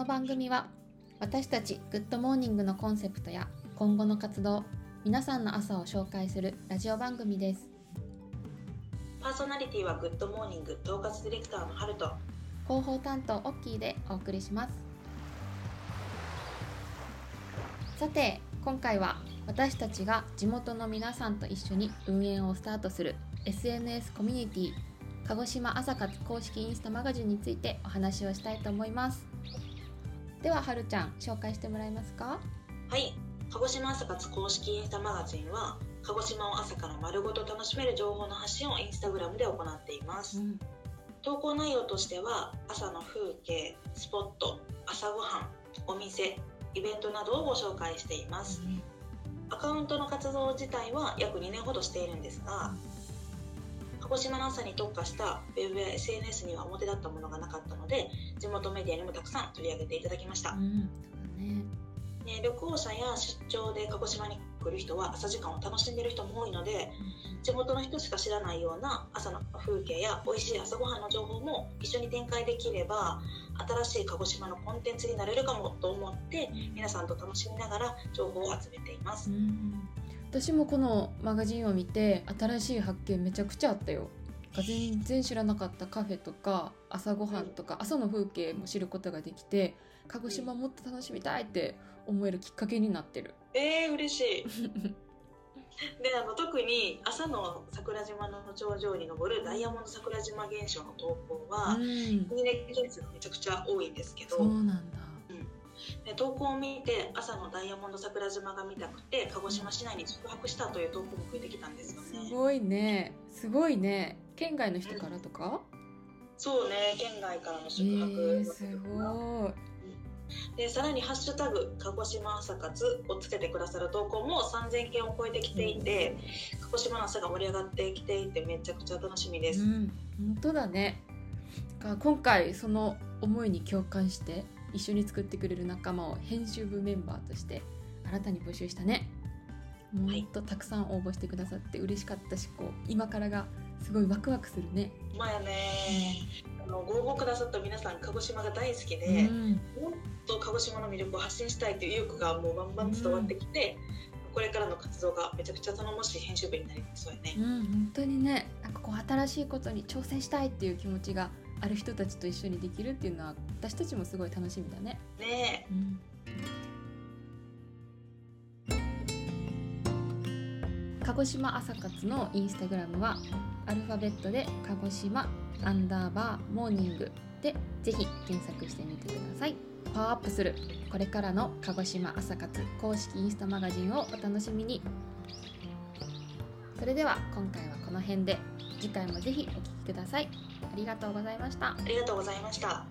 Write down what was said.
の番組は私たちグッドモーニングのコンセプトや今後の活動、皆さんの朝を紹介するラジオ番組です。パーソナリティはグッドモーニング統括ディレクターのハルと広報担当オッキーでお送りします。さて、今回は私たちが地元の皆さんと一緒に運営をスタートする SNS コミュニティ鹿児島朝活公式インスタマガジンについてお話をしたいと思います。では、はるちゃん、紹介してもらえますか？はい、鹿児島朝活公式インスタマガジンは鹿児島を朝から丸ごと楽しめる情報の発信をインスタグラムで行っています。投稿内容としては朝の風景、スポット、朝ごはん、お店、イベントなどをご紹介しています。アカウントの活動自体は約2年ほどしているんですが、鹿児島の朝に特化したウェブや SNS には表立ったものがなかったので、地元メディアにもたくさん取り上げていただきました。旅行者や出張で鹿児島に来る人は朝時間を楽しんでいる人も多いので、地元の人しか知らないような朝の風景や美味しい朝ごはんの情報も一緒に展開できれば、新しい鹿児島のコンテンツになれるかもと思って、皆さんと楽しみながら情報を集めています。私もこのマガジンを見て新しい発見めちゃくちゃあったよ。全然知らなかったカフェとか朝ごはんとか朝の風景も知ることができて、鹿児島もっと楽しみたいって思えるきっかけになってる。嬉しい。で、特に朝の桜島の頂上に登るダイヤモンド桜島現象の投稿は2年近くめちゃくちゃ多いんですけど、そうなんだ。で、投稿を見て朝のダイヤモンド桜島が見たくて鹿児島市内に宿泊したという投稿も増えてきたんですよね。すごいね。県外の人からとか？そうね、県外からの宿泊、すごい。で、さらにハッシュタグ鹿児島朝活をつけてくださる投稿も3000件を超えてきていて、鹿児島の朝が盛り上がってきていてめちゃくちゃ楽しみです。本当だね。今回その思いに共感して一緒に作ってくれる仲間を編集部メンバーとして新たに募集したね。もっとたくさん応募してくださって嬉しかったし、今からがすごいワクワクするね。ご応募くださった皆さん鹿児島が大好きで、もっと鹿児島の魅力を発信したいという意欲がもうバンバン伝わってきて、これからの活動がめちゃくちゃ頼もしい編集部になりそうよね。本当にね、新しいことに挑戦したいっていう気持ちがある人たちと一緒にできるっていうのは私たちもすごい楽しみだね。鹿児島朝活のインスタグラムはアルファベットで鹿児島_モーニングでぜひ検索してみてください。パワーアップするこれからの鹿児島朝活公式インスタマガジンをお楽しみに。それでは今回はこの辺で、次回もぜひお聞きください。ありがとうございました。